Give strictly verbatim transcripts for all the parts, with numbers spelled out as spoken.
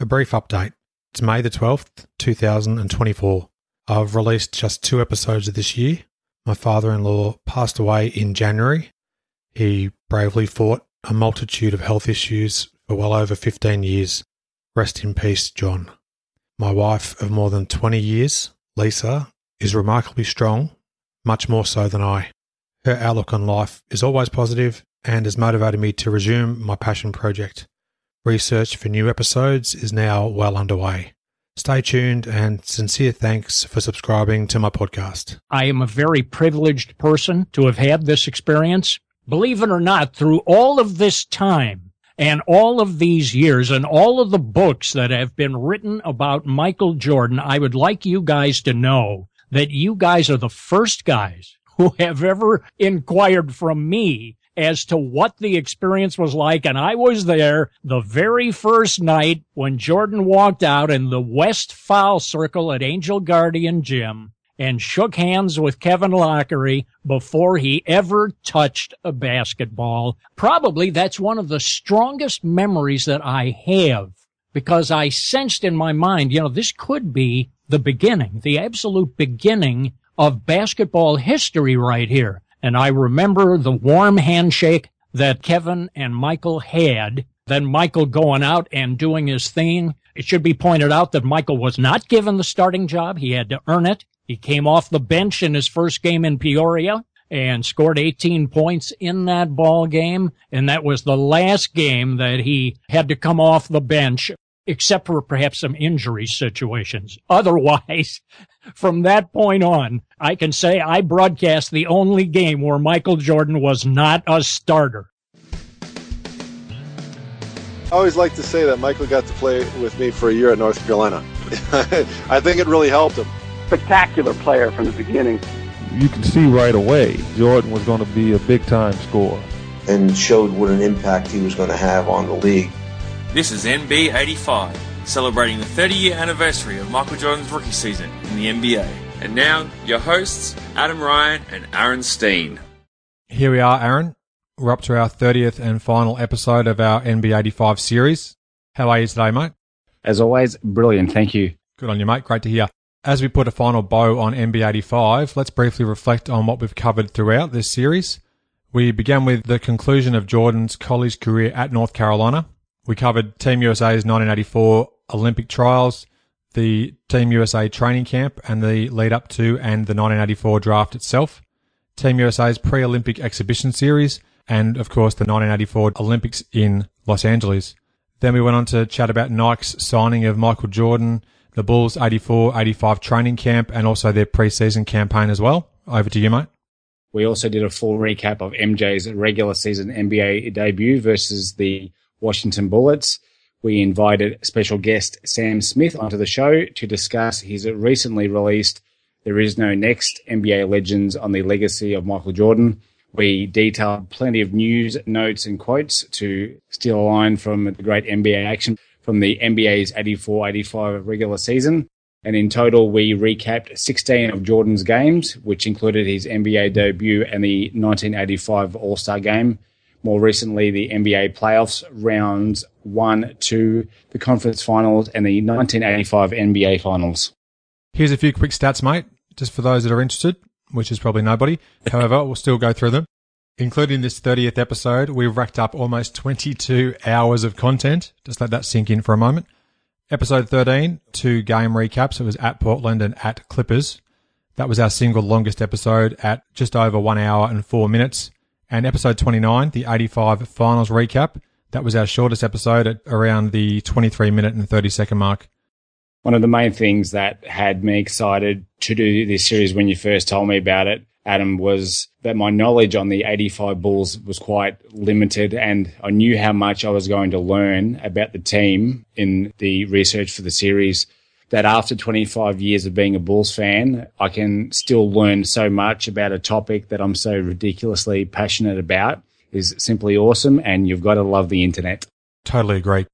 A brief update. It's May the twelfth, two thousand twenty-four. I've released just two episodes of this year. My father-in-law passed away in January. He bravely fought a multitude of health issues for well over fifteen years. Rest in peace, John. My wife of more than twenty years, Lisa, is remarkably strong, much more so than I. Her outlook on life is always positive and has motivated me to resume my passion project. Research for new episodes is now well underway. Stay tuned, and sincere thanks for subscribing to my podcast. I am a very privileged person to have had this experience. Believe it or not, through all of this time and all of these years and all of the books that have been written about Michael Jordan, I would like you guys to know that you guys are the first guys who have ever inquired from me as to what the experience was like. And I was there the very first night when Jordan walked out in the West Foul Circle at Angel Guardian Gym and shook hands with Kevin Loughery before he ever touched a basketball. Probably that's one of the strongest memories that I have, because I sensed in my mind, you know, this could be the beginning, the absolute beginning of basketball history right here. And I remember the warm handshake that Kevin and Michael had, then Michael going out and doing his thing. It should be pointed out that Michael was not given the starting job. He had to earn it. He came off the bench in his first game in Peoria and scored eighteen points in that ball game. And that was the last game that he had to come off the bench, except for perhaps some injury situations. Otherwise, from that point on, I can say I broadcast the only game where Michael Jordan was not a starter. I always like to say that Michael got to play with me for a year at North Carolina. I think it really helped him. Spectacular player from the beginning. You can see right away Jordan was going to be a big-time scorer. And showed what an impact he was going to have on the league. This is N B eighty-five, celebrating the thirty-year anniversary of Michael Jordan's rookie season in the N B A. And now, your hosts, Adam Ryan and Aaron Steen. Here we are, Aaron. We're up to our thirtieth and final episode of our N B eighty-five series. How are you today, mate? As always, brilliant. Thank you. Good on you, mate. Great to hear. As we put a final bow on N B eighty-five, let's briefly reflect on what we've covered throughout this series. We began with the conclusion of Jordan's college career at North Carolina. We covered Team U S A's nineteen eighty-four Olympic trials, the Team U S A training camp and the lead up to and the nineteen eighty-four draft itself, Team U S A's pre-Olympic exhibition series, and of course the nineteen eighty-four Olympics in Los Angeles. Then we went on to chat about Nike's signing of Michael Jordan, the Bulls' eighty-four eighty-five training camp, and also their preseason campaign as well. Over to you, mate. We also did a full recap of M J's regular season N B A debut versus the Washington Bullets. We invited special guest Sam Smith onto the show to discuss his recently released There Is No Next, N B A Legends on the Legacy of Michael Jordan. We detailed plenty of news, notes, and quotes to steal a line from the great N B A action from the N B A's eighty-four eighty-five regular season. And in total, we recapped sixteen of Jordan's games, which included his N B A debut and the nineteen eighty-five All-Star Game. More recently, the N B A playoffs, rounds one, two, the conference finals, and the nineteen eighty-five N B A finals. Here's a few quick stats, mate, just for those that are interested, which is probably nobody. However, we'll still go through them. Including this thirtieth episode, we've racked up almost twenty-two hours of content. Just let that sink in for a moment. Episode thirteen, two game recaps. It was at Portland and at Clippers. That was our single longest episode at just over one hour and four minutes. And episode twenty-nine, the eighty-five finals recap, that was our shortest episode at around the twenty-three minute and thirty second mark. One of the main things that had me excited to do this series when you first told me about it, Adam, was that my knowledge on the eighty-five Bulls was quite limited, and I knew how much I was going to learn about the team in the research for the series, that after twenty-five years of being a Bulls fan, I can still learn so much about a topic that I'm so ridiculously passionate about is simply awesome, and you've got to love the internet. Totally agree.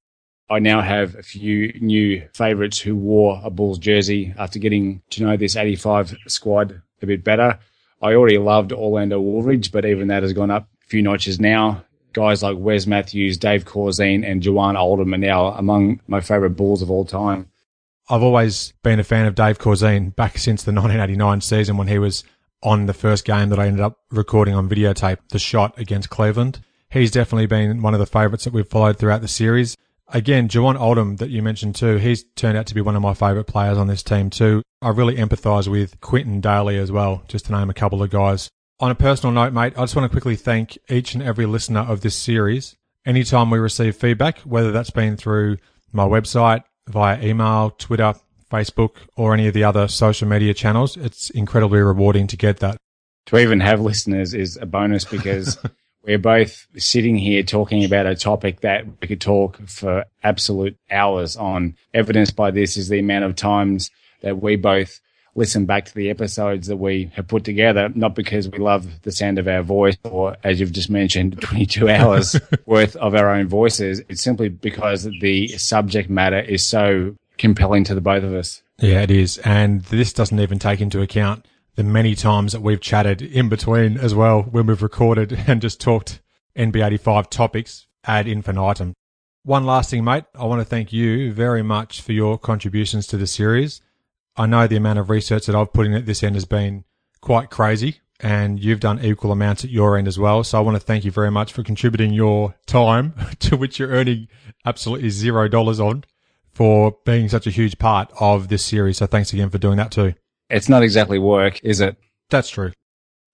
I now have a few new favourites who wore a Bulls jersey after getting to know this eighty-five squad a bit better. I already loved Orlando Woolridge, but even that has gone up a few notches now. guys like Wes Matthews, Dave Corzine, and Juwann Oldham are now among my favourite Bulls of all time. I've always been a fan of Dave Corzine back since the nineteen eighty-nine season when he was on the first game that I ended up recording on videotape, the shot against Cleveland. He's definitely been one of the favourites that we've followed throughout the series. Again, Juwann Oldham that you mentioned too, he's turned out to be one of my favourite players on this team too. I really empathise with Quinton Daly as well, just to name a couple of guys. On a personal note, mate, I just want to quickly thank each and every listener of this series. Anytime we receive feedback, whether that's been through my website, via email, Twitter, Facebook, or any of the other social media channels, it's incredibly rewarding to get that. To even have listeners is a bonus because we're both sitting here talking about a topic that we could talk for absolute hours on. Evidenced by this is the amount of times that we both listen back to the episodes that we have put together, not because we love the sound of our voice or, as you've just mentioned, twenty-two hours worth of our own voices. It's simply because the subject matter is so compelling to the both of us. Yeah, it is. And this doesn't even take into account the many times that we've chatted in between as well when we've recorded and just talked N B eighty-five topics ad infinitum. One last thing, mate, I want to thank you very much for your contributions to the series. I know the amount of research that I've put in at this end has been quite crazy, and you've done equal amounts at your end as well. So I want to thank you very much for contributing your time, to which you're earning absolutely zero dollars on, for being such a huge part of this series. So thanks again for doing that too. It's not exactly work, is it? That's true.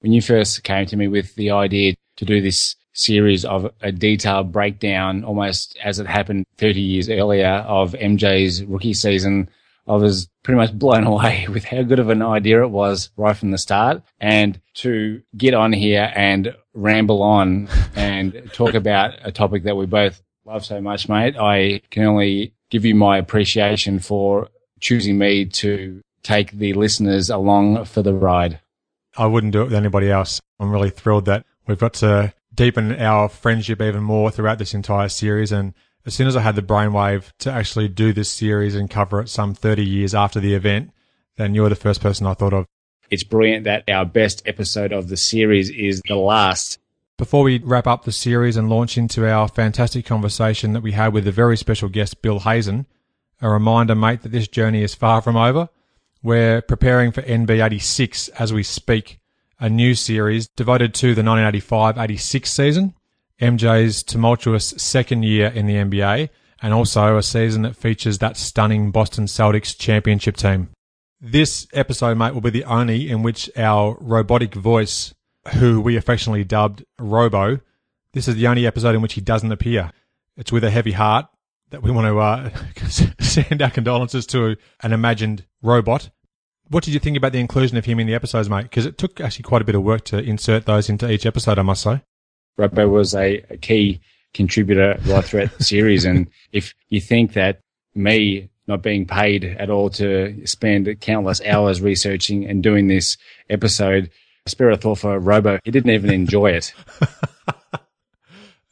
When you first came to me with the idea to do this series of a detailed breakdown, almost as it happened thirty years earlier, of M J's rookie season, I was pretty much blown away with how good of an idea it was right from the start. And to get on here and ramble on and talk about a topic that we both love so much, mate, I can only give you my appreciation for choosing me to take the listeners along for the ride. I wouldn't do it with anybody else. I'm really thrilled that we've got to deepen our friendship even more throughout this entire series. And as soon as I had the brainwave to actually do this series and cover it some thirty years after the event, then you were the first person I thought of. It's brilliant that our best episode of the series is the last. Before we wrap up the series and launch into our fantastic conversation that we had with a very special guest, Bill Hazen, a reminder, mate, that this journey is far from over. We're preparing for N B eighty-six as we speak, a new series devoted to the nineteen eighty-five eighty-six season, M J's tumultuous second year in the N B A, and also a season that features that stunning Boston Celtics championship team. This episode, mate, will be the only in which our robotic voice, who we affectionately dubbed Robo, this is the only episode in which he doesn't appear. It's with a heavy heart that we want to uh, send our condolences to an imagined robot. What did you think about the inclusion of him in the episodes, mate? Because it took actually quite a bit of work to insert those into each episode, I must say. Robo was a, a key contributor right throughout the series. And if you think that me not being paid at all to spend countless hours researching and doing this episode, spare a thought for Robo. He didn't even enjoy it.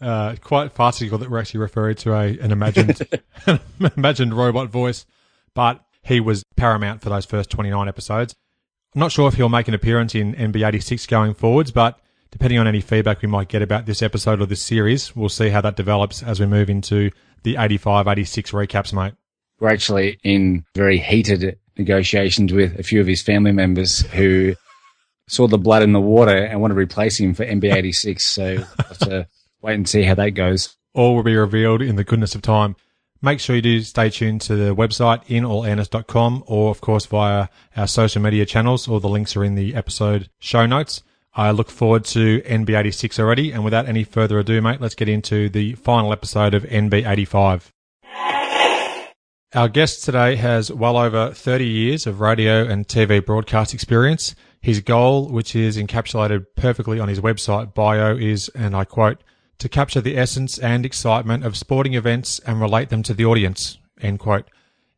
uh, quite farcical that we're actually referring to a, an imagined, an imagined robot voice. But he was paramount for those first twenty-nine episodes. I'm not sure if he'll make an appearance in N B eighty-six going forwards, but depending on any feedback we might get about this episode or this series, we'll see how that develops as we move into the eighty-five eighty-six recaps, mate. We're actually in very heated negotiations with a few of his family members who saw the blood in the water and want to replace him for N B eighty-six, so we'll have to wait and see how that goes. All will be revealed in the goodness of time. Make sure you do stay tuned to the website, in all earnest dot com, or, of course, via our social media channels. All the links are in the episode show notes. I look forward to N B eighty-six already, and without any further ado, mate, let's get into the final episode of N B eighty-five. Our guest today has well over thirty years of radio and T V broadcast experience. His goal, which is encapsulated perfectly on his website bio, is, and I quote, "to capture the essence and excitement of sporting events and relate them to the audience," end quote.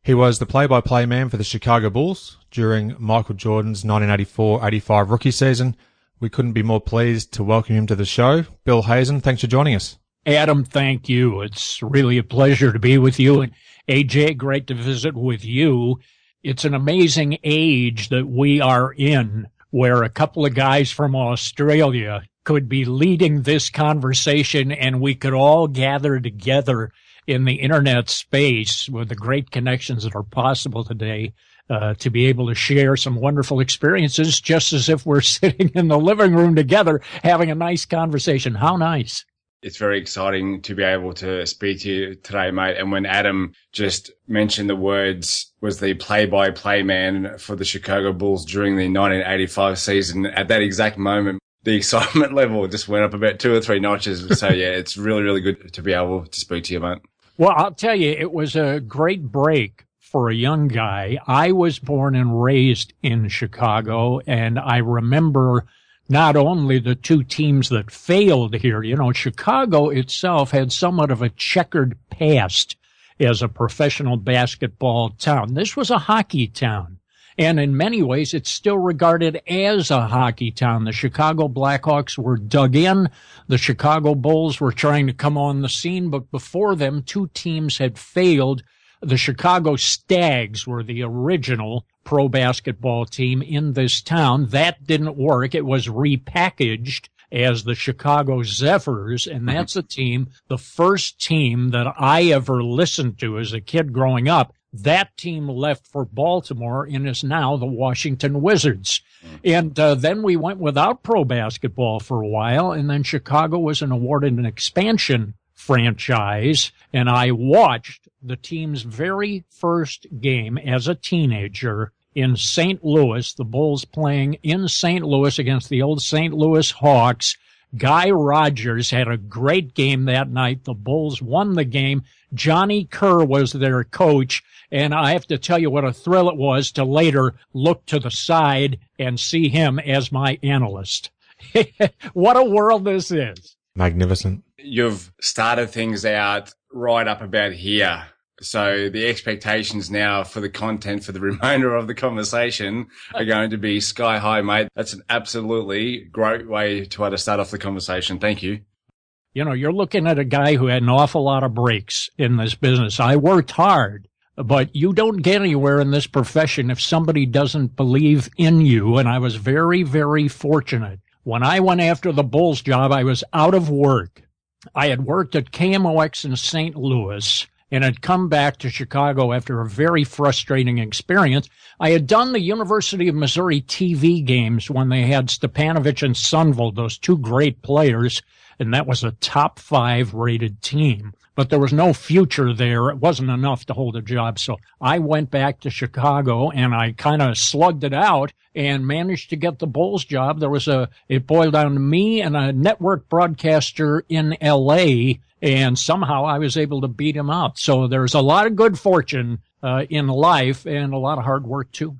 He was the play-by-play man for the Chicago Bulls during Michael Jordan's nineteen eighty-four eighty-five rookie season. We couldn't be more pleased to welcome him to the show. Bill Hazen, thanks for joining us. Adam, thank you. It's really a pleasure to be with you. And A J, great to visit with you. It's an amazing age that we are in, where a couple of guys from Australia could be leading this conversation, and we could all gather together in the internet space with the great connections that are possible today uh, to be able to share some wonderful experiences, just as if we're sitting in the living room together having a nice conversation. How nice. It's very exciting to be able to speak to you today, mate. And when Adam just mentioned the words, was the play-by-play man for the Chicago Bulls during the nineteen eighty-five season, at that exact moment, the excitement level just went up about two or three notches. So, yeah, it's really, really good to be able to speak to you, mate. Well, I'll tell you, it was a great break for a young guy. I was born and raised in Chicago, and I remember not only the two teams that failed here. You know, Chicago itself had somewhat of a checkered past as a professional basketball town. This was a hockey town. And in many ways, it's still regarded as a hockey town. The Chicago Blackhawks were dug in. The Chicago Bulls were trying to come on the scene. But before them, two teams had failed. The Chicago Stags were the original pro basketball team in this town. That didn't work. It was repackaged as the Chicago Zephyrs, and that's a team, the first team that I ever listened to as a kid growing up. That team left for Baltimore and is now the Washington Wizards. And uh, then we went without pro basketball for a while, and then Chicago was an awarded an expansion franchise, and I watched the team's very first game as a teenager in Saint Louis, the Bulls playing in Saint Louis against the old Saint Louis Hawks. Guy Rogers had a great game that night. The Bulls won the game. Johnny Kerr was their coach. And I have to tell you what a thrill it was to later look to the side and see him as my analyst. What a world this is. Magnificent. You've started things out right up about here. So the expectations now for the content for the remainder of the conversation are going to be sky high, mate. That's an absolutely great way to, to start off the conversation. Thank you. You know, you're looking at a guy who had an awful lot of breaks in this business. I worked hard, but you don't get anywhere in this profession if somebody doesn't believe in you. And I was very, very fortunate. When I went after the Bulls job, I was out of work. I had worked at K M O X in Saint Louis and had come back to Chicago after a very frustrating experience. I had done the University of Missouri T V games when they had Stepanovic and Sunville, those two great players, and that was a top five rated team. But there was no future there. It wasn't enough to hold a job. So I went back to Chicago, and I kind of slugged it out and managed to get the Bulls job. There was a, it boiled down to me and a network broadcaster in L A, and somehow I was able to beat him out. So there's a lot of good fortune uh, in life and a lot of hard work, too.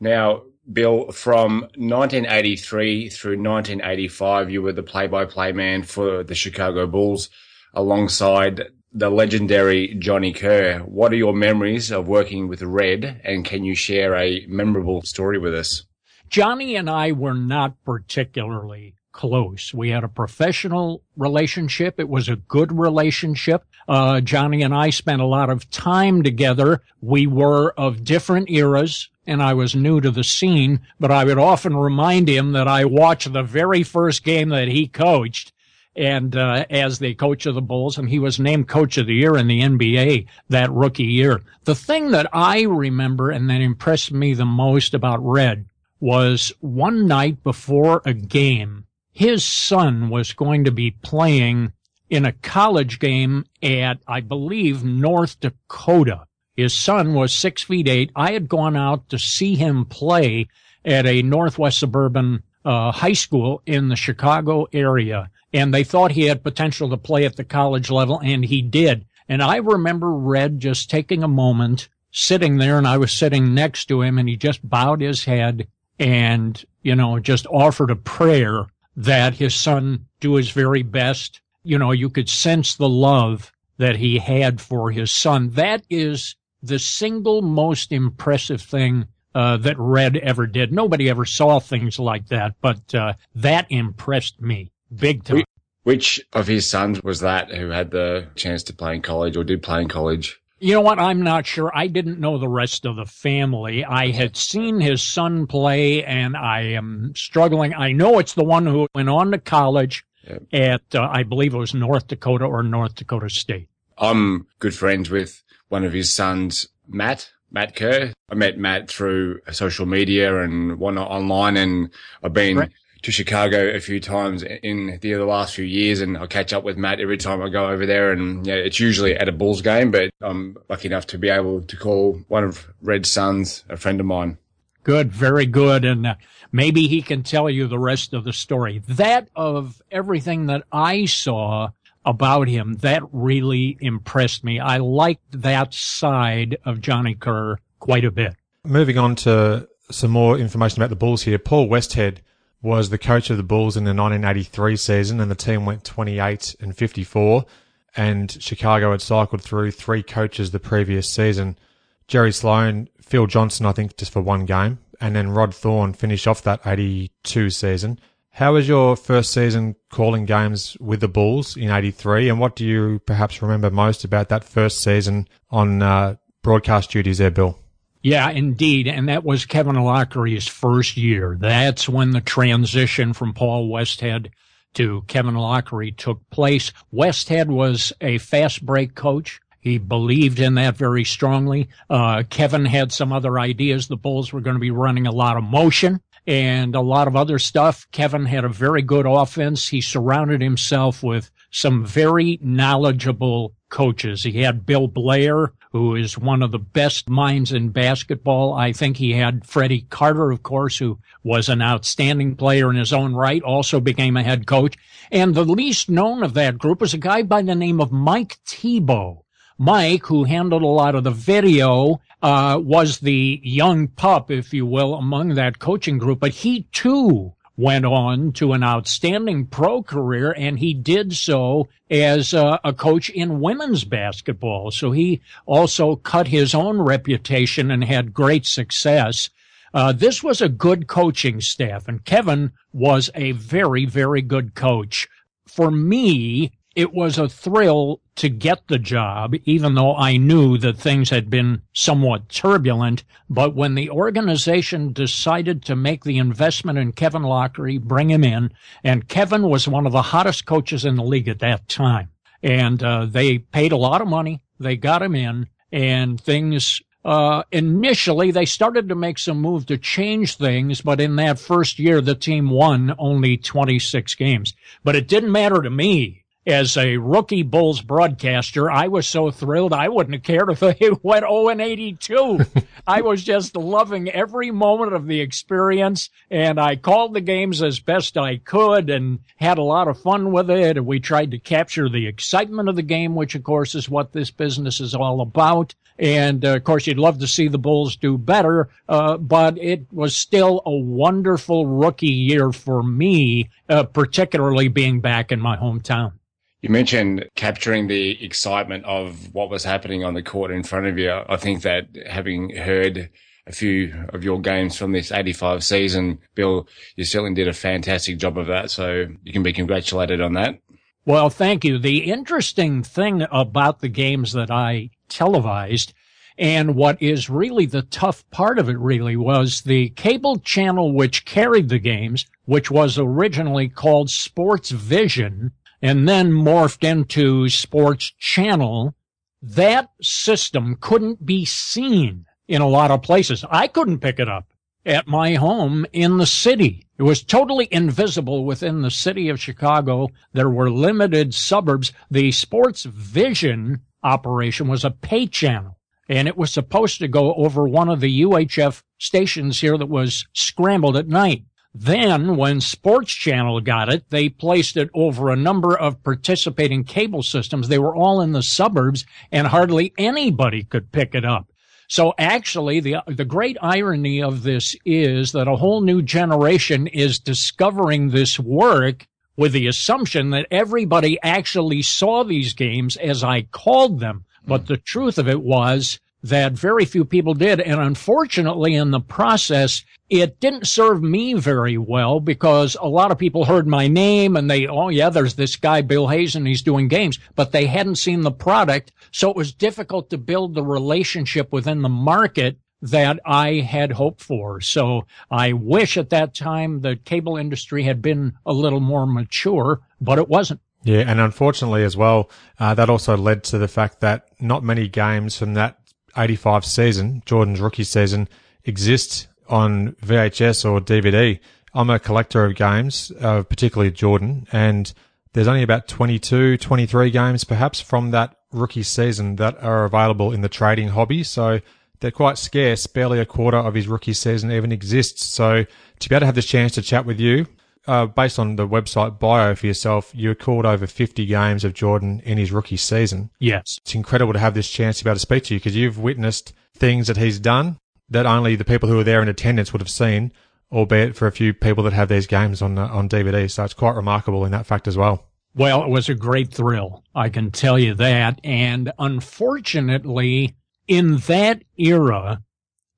Now, Bill, from nineteen eighty-three through nineteen eighty-five, you were the play-by-play man for the Chicago Bulls, alongside the legendary Johnny Kerr. What are your memories of working with Red, and can you share a memorable story with us? Johnny and I were not particularly close. We had a professional relationship. It was a good relationship. Uh, Johnny and I spent a lot of time together. We were of different eras, and I was new to the scene, but I would often remind him that I watched the very first game that he coached, and uh, as the coach of the Bulls, and he was named coach of the year in the N B A that rookie year. The thing that I remember and that impressed me the most about Red was one night before a game, his son was going to be playing in a college game at, I believe, North Dakota. His son was six feet eight. I had gone out to see him play at a Northwest suburban uh, high school in the Chicago area. And they thought he had potential to play at the college level, and he did. And I remember Red just taking a moment, sitting there, and I was sitting next to him, and he just bowed his head and, you know, just offered a prayer that his son do his very best. You know, you could sense the love that he had for his son. That is the single most impressive thing uh, that Red ever did. Nobody ever saw things like that, but uh, that impressed me. Big time. Which of his sons was that who had the chance to play in college or did play in college? You know what? I'm not sure. I didn't know the rest of the family. I had seen his son play, and I am struggling. I know it's the one who went on to college yep. at, uh, I believe it was North Dakota or North Dakota State. I'm good friends with one of his sons, Matt, Matt Kerr. I met Matt through social media and whatnot online, and I've been right. to Chicago a few times in the last few years, and I'll catch up with Matt every time I go over there. And yeah, it's usually at a Bulls game, but I'm lucky enough to be able to call one of Red's sons a friend of mine. Good, very good. And uh, maybe he can tell you the rest of the story. That of everything that I saw about him, that really impressed me. I liked that side of Johnny Kerr quite a bit. Moving on to some more information about the Bulls here. Paul Westhead was the coach of the Bulls in the nineteen eighty-three season, and the team went twenty-eight and fifty-four, and Chicago had cycled through three coaches the previous season. Jerry Sloan, Phil Johnson, I think just for one game, and then Rod Thorne finished off that eighty-two season. How was your first season calling games with the Bulls in eighty-three, and what do you perhaps remember most about that first season on uh, broadcast duties there, Bill? Yeah, indeed, and that was Kevin Loughery's first year. That's when the transition from Paul Westhead to Kevin Loughery took place. Westhead was a fast-break coach. He believed in that very strongly. Uh, Kevin had some other ideas. The Bulls were going to be running a lot of motion and a lot of other stuff. Kevin had a very good offense. He surrounded himself with some very knowledgeable coaches. He had Bill Blair, who is one of the best minds in basketball. I think he had Freddie Carter, of course, who was an outstanding player in his own right, also became a head coach. And the least known of that group was a guy by the name of Mike Thibault. Mike, who handled a lot of the video, uh, was the young pup, if you will, among that coaching group. But he, too, went on to an outstanding pro career, and he did so as uh, a coach in women's basketball. So he also cut his own reputation and had great success. Uh, this was a good coaching staff, and Kevin was a very, very good coach. For me, it was a thrill to get the job, even though I knew that things had been somewhat turbulent. But when the organization decided to make the investment in Kevin Loughery, bring him in, and Kevin was one of the hottest coaches in the league at that time, and uh, they paid a lot of money, they got him in, and things Uh, initially, they started to make some move to change things, but in that first year, the team won only twenty-six games. But it didn't matter to me. As a rookie Bulls broadcaster, I was so thrilled I wouldn't have cared if they went oh and eighty-two. I was just loving every moment of the experience, and I called the games as best I could and had a lot of fun with it. And we tried to capture the excitement of the game, which, of course, is what this business is all about. And, uh, of course, you'd love to see the Bulls do better, uh, but it was still a wonderful rookie year for me, uh, particularly being back in my hometown. You mentioned capturing the excitement of what was happening on the court in front of you. I think that having heard a few of your games from this eighty-five season, Bill, you certainly did a fantastic job of that, so you can be congratulated on that. Well, thank you. The interesting thing about the games that I televised, and what is really the tough part of it really, was the cable channel which carried the games, which was originally called Sports Vision, and then morphed into Sports Channel. That system couldn't be seen in a lot of places. I couldn't pick it up at my home in the city. It was totally invisible within the city of Chicago. There were limited suburbs. The Sports Vision operation was a pay channel, and it was supposed to go over one of the U H F stations here that was scrambled at night. Then, when Sports Channel got it, they placed it over a number of participating cable systems. They were all in the suburbs, and hardly anybody could pick it up. So actually, the the great irony of this is that a whole new generation is discovering this work with the assumption that everybody actually saw these games as I called them. But the truth of it was that very few people did. And unfortunately, in the process, it didn't serve me very well, because a lot of people heard my name and they, oh, yeah, there's this guy, Bill Hazen, he's doing games, but they hadn't seen the product. So it was difficult to build the relationship within the market that I had hoped for. So I wish at that time the cable industry had been a little more mature, but it wasn't. Yeah, and unfortunately as well, uh, that also led to the fact that not many games from that eighty-five season, Jordan's rookie season, exist on V H S or D V D. I'm a collector of games, uh, particularly Jordan, and there's only about twenty-two, twenty-three games perhaps from that rookie season that are available in the trading hobby. So they're quite scarce. Barely a quarter of his rookie season even exists. So to be able to have this chance to chat with you, uh, based on the website bio for yourself, you were called over fifty games of Jordan in his rookie season. Yes. It's incredible to have this chance to be able to speak to you, because you've witnessed things that he's done that only the people who were there in attendance would have seen, albeit for a few people that have these games on uh, on D V D. So it's quite remarkable in that fact as well. Well, it was a great thrill, I can tell you that. And unfortunately, in that era,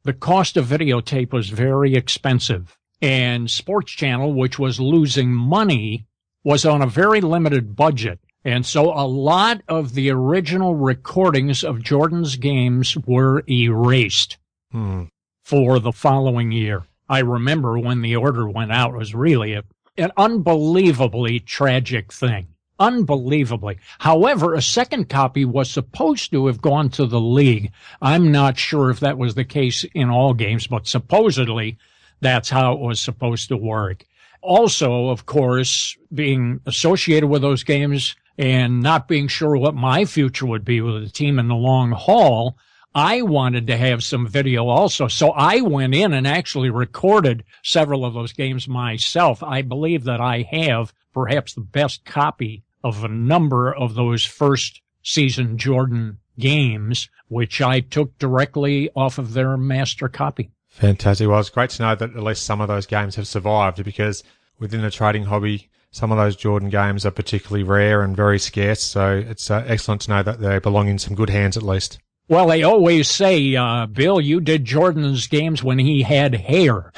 the cost of videotape was very expensive, and Sports Channel, which was losing money, was on a very limited budget. And so a lot of the original recordings of Jordan's games were erased hmm. for the following year. I remember when the order went out, it was really a, an unbelievably tragic thing. Unbelievably. However, a second copy was supposed to have gone to the league. I'm not sure if that was the case in all games, but supposedly that's how it was supposed to work. Also, of course, being associated with those games and not being sure what my future would be with the team in the long haul, I wanted to have some video also. So I went in and actually recorded several of those games myself. I believe that I have perhaps the best copy of a number of those first season Jordan games, which I took directly off of their master copy. Fantastic. Well, it's great to know that at least some of those games have survived, because within the trading hobby, some of those Jordan games are particularly rare and very scarce. So it's uh, excellent to know that they belong in some good hands at least. Well, they always say, uh, Bill, you did Jordan's games when he had hair.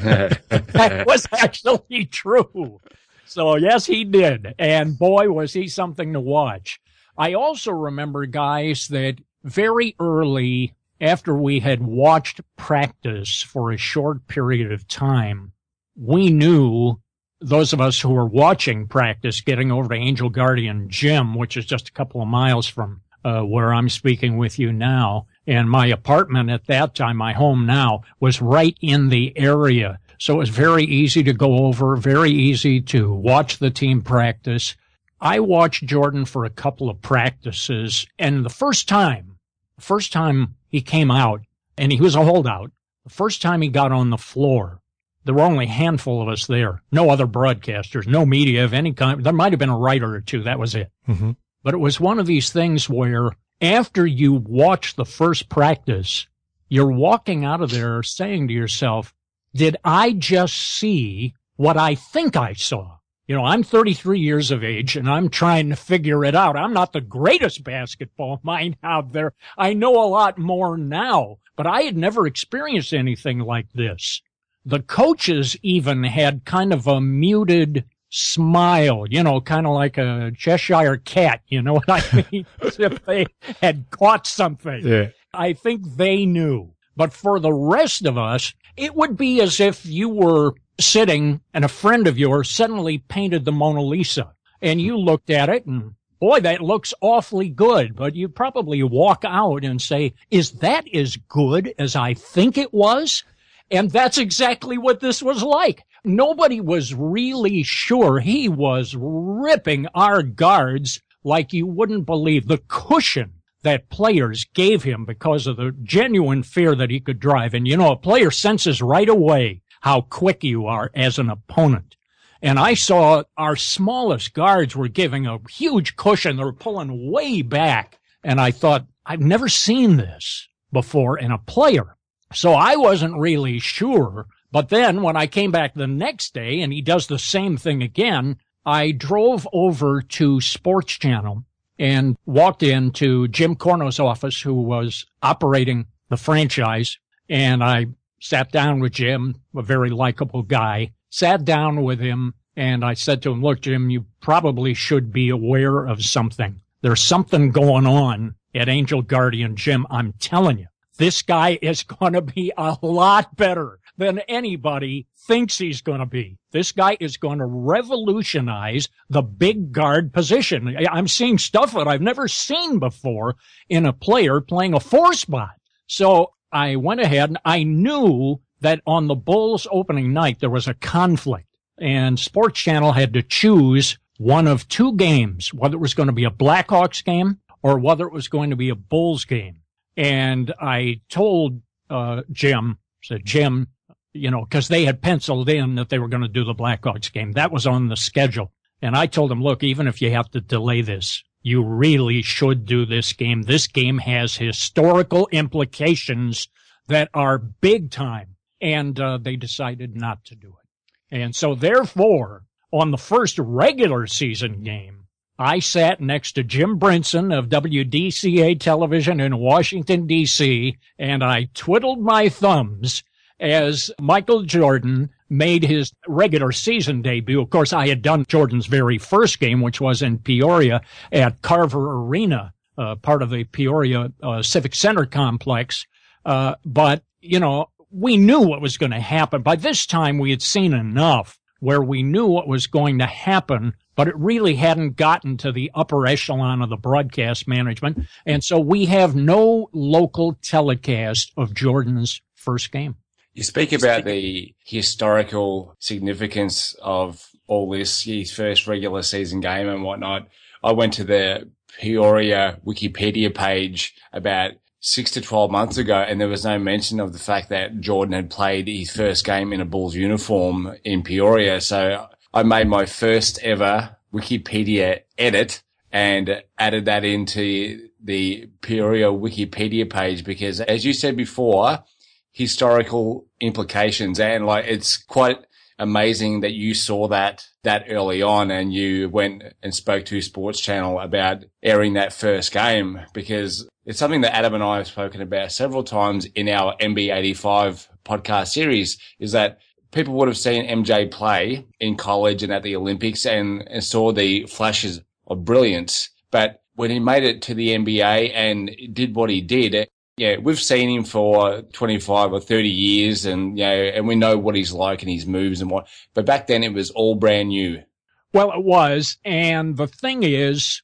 That was actually true. So, yes, he did. And, boy, was he something to watch. I also remember, guys, that very early after we had watched practice for a short period of time, we knew, those of us who were watching practice, getting over to Angel Guardian Gym, which is just a couple of miles from uh, where I'm speaking with you now, and my apartment at that time, my home now, was right in the area. So it was very easy to go over, very easy to watch the team practice. I watched Jordan for a couple of practices, and the first time, the first time he came out, and he was a holdout, the first time he got on the floor, there were only a handful of us there, no other broadcasters, no media of any kind. There might have been a writer or two, that was it. Mm-hmm. But it was one of these things where after you watch the first practice, you're walking out of there saying to yourself, did I just see what I think I saw? You know, I'm thirty-three years of age, and I'm trying to figure it out. I'm not the greatest basketball mind out there. I know a lot more now, but I had never experienced anything like this. The coaches even had kind of a muted smile, you know, kind of like a Cheshire cat, you know what I mean? As if they had caught something. Yeah. I think they knew. But for the rest of us, it would be as if you were sitting and a friend of yours suddenly painted the Mona Lisa, and you looked at it and, boy, that looks awfully good. But you probably walk out and say, is that as good as I think it was? And that's exactly what this was like. Nobody was really sure. He was ripping our guards like you wouldn't believe. The cushion that players gave him because of the genuine fear that he could drive. And, you know, a player senses right away how quick you are as an opponent. And I saw our smallest guards were giving a huge cushion. They were pulling way back. And I thought, I've never seen this before in a player. So I wasn't really sure. But then when I came back the next day and he does the same thing again, I drove over to Sports Channel and walked into Jim Corno's office, who was operating the franchise. And I sat down with Jim, a very likable guy, sat down with him, and I said to him, look, Jim, you probably should be aware of something. There's something going on at Angel Guardian Gym. I'm telling you, this guy is going to be a lot better than anybody thinks he's going to be. This guy is going to revolutionize the big guard position. I'm seeing stuff that I've never seen before in a player playing a four spot. So I went ahead and I knew that on the Bulls opening night, there was a conflict, and Sports Channel had to choose one of two games, whether it was going to be a Blackhawks game or whether it was going to be a Bulls game. And I told uh Jim, said, Jim, you know, because they had penciled in that they were going to do the Blackhawks game. That was on the schedule. And I told him, look, even if you have to delay this, you really should do this game. This game has historical implications that are big time. And uh, they decided not to do it. And so, therefore, on the first regular season game, I sat next to Jim Brinson of W D C A Television in Washington, D C, and I twiddled my thumbs as Michael Jordan made his regular season debut. Of course, I had done Jordan's very first game, which was in Peoria at Carver Arena, uh, part of the Peoria uh, Civic Center complex. Uh, but, you know, we knew what was going to happen. By this time, we had seen enough where we knew what was going to happen, but it really hadn't gotten to the upper echelon of the broadcast management. And so we have no local telecast of Jordan's first game. You speak about the historical significance of all this, his first regular season game and whatnot. I went to the Peoria Wikipedia page about six to twelve months ago, and there was no mention of the fact that Jordan had played his first game in a Bulls uniform in Peoria. So I made my first ever Wikipedia edit and added that into the Peoria Wikipedia page because, as you said before, historical implications, and like it's quite amazing that you saw that that early on and you went and spoke to Sports Channel about airing that first game, because it's something that Adam and I have spoken about several times in our N B eighty-five podcast series, is that people would have seen M J play in college and at the Olympics and, and saw the flashes of brilliance, but when he made it to the N B A and did what he did, it, yeah, we've seen him for twenty-five or thirty years, and you know, and we know what he's like and his moves and what. But back then, it was all brand new. Well, it was, and the thing is,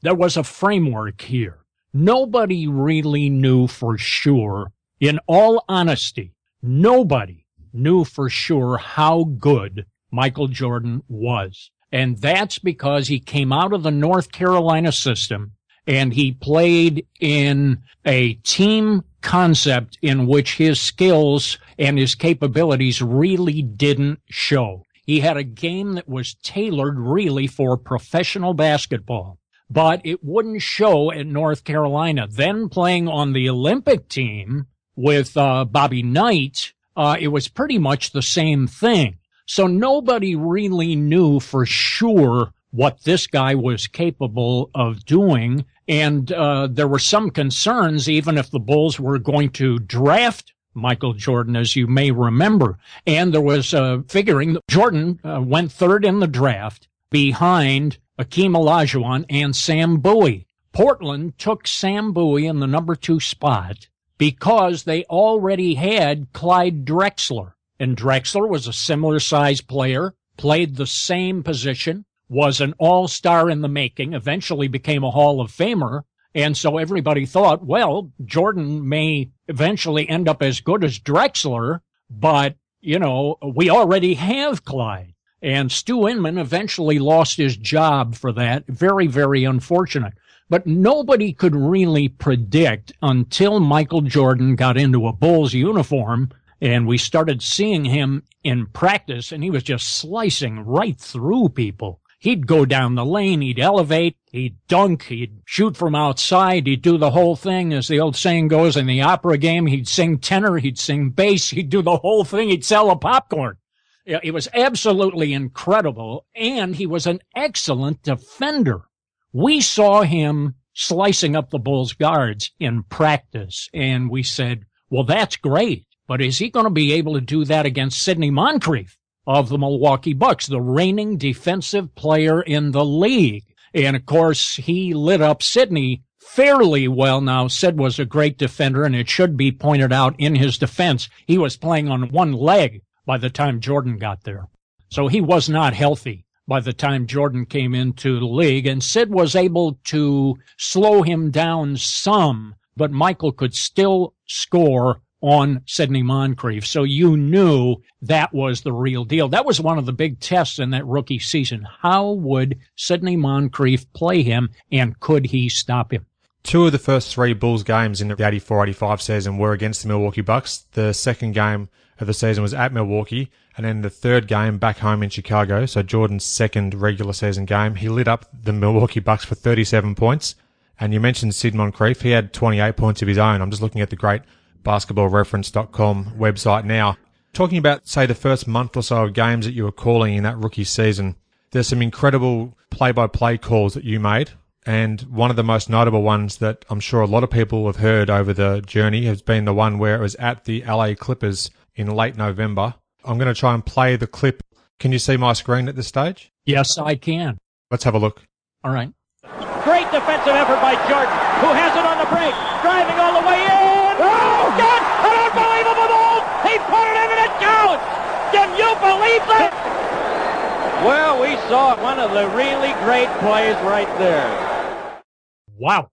there was a framework here. Nobody really knew for sure. In all honesty, nobody knew for sure how good Michael Jordan was, and that's because he came out of the North Carolina system. And he played in a team concept in which his skills and his capabilities really didn't show. He had a game that was tailored really for professional basketball, but it wouldn't show at North Carolina. Then playing on the Olympic team with uh, Bobby Knight, uh, it was pretty much the same thing. So nobody really knew for sure what this guy was capable of doing. And uh there were some concerns even if the Bulls were going to draft Michael Jordan, as you may remember. And there was uh figuring that Jordan uh, went third in the draft behind Akeem Olajuwon and Sam Bowie. Portland took Sam Bowie in the number two spot because they already had Clyde Drexler. And Drexler was a similar-sized player, played the same position, was an all-star in the making, eventually became a Hall of Famer. And so everybody thought, well, Jordan may eventually end up as good as Drexler, but, you know, we already have Clyde. And Stu Inman eventually lost his job for that. Very, very unfortunate. But nobody could really predict until Michael Jordan got into a Bulls uniform and we started seeing him in practice, and he was just slicing right through people. He'd go down the lane, he'd elevate, he'd dunk, he'd shoot from outside, he'd do the whole thing. As the old saying goes, in the opera game, he'd sing tenor, he'd sing bass, he'd do the whole thing, he'd sell a popcorn. It was absolutely incredible, and he was an excellent defender, We saw him slicing up the Bulls guards in practice, and we said, well, that's great, but is he going to be able to do that against Sidney Moncrief of the Milwaukee Bucks, the reigning defensive player in the league? And, of course, he lit up Sidney fairly well. Now, Sid was a great defender, and it should be pointed out in his defense, he was playing on one leg by the time Jordan got there. So he was not healthy by the time Jordan came into the league, and Sid was able to slow him down some, but Michael could still score on Sidney Moncrief. So you knew that was the real deal. That was one of the big tests in that rookie season. How would Sidney Moncrief play him, and could he stop him? Two of the first three Bulls games in the eighty-four eighty-five season were against the Milwaukee Bucks. The second game of the season was at Milwaukee, and then the third game back home in Chicago. So Jordan's second regular season game, he lit up the Milwaukee Bucks for thirty-seven points. And you mentioned Sid Moncrief. He had twenty-eight points of his own. I'm just looking at the great basketball reference dot com website now. Talking about, say, the first month or so of games that you were calling in that rookie season, there's some incredible play-by-play calls that you made. And one of the most notable ones that I'm sure a lot of people have heard over the journey has been the one where it was at the L A Clippers in late November. I'm going to try and play the clip. Can you see my screen at this stage? Yes, I can. Let's have a look. All right. Great defensive effort by Jordan, who has it on the break, driving all the way in. Oh, God! An unbelievable ball! He put it in and it counts! Can you believe that? Well, we saw one of the really great plays right there. Wow.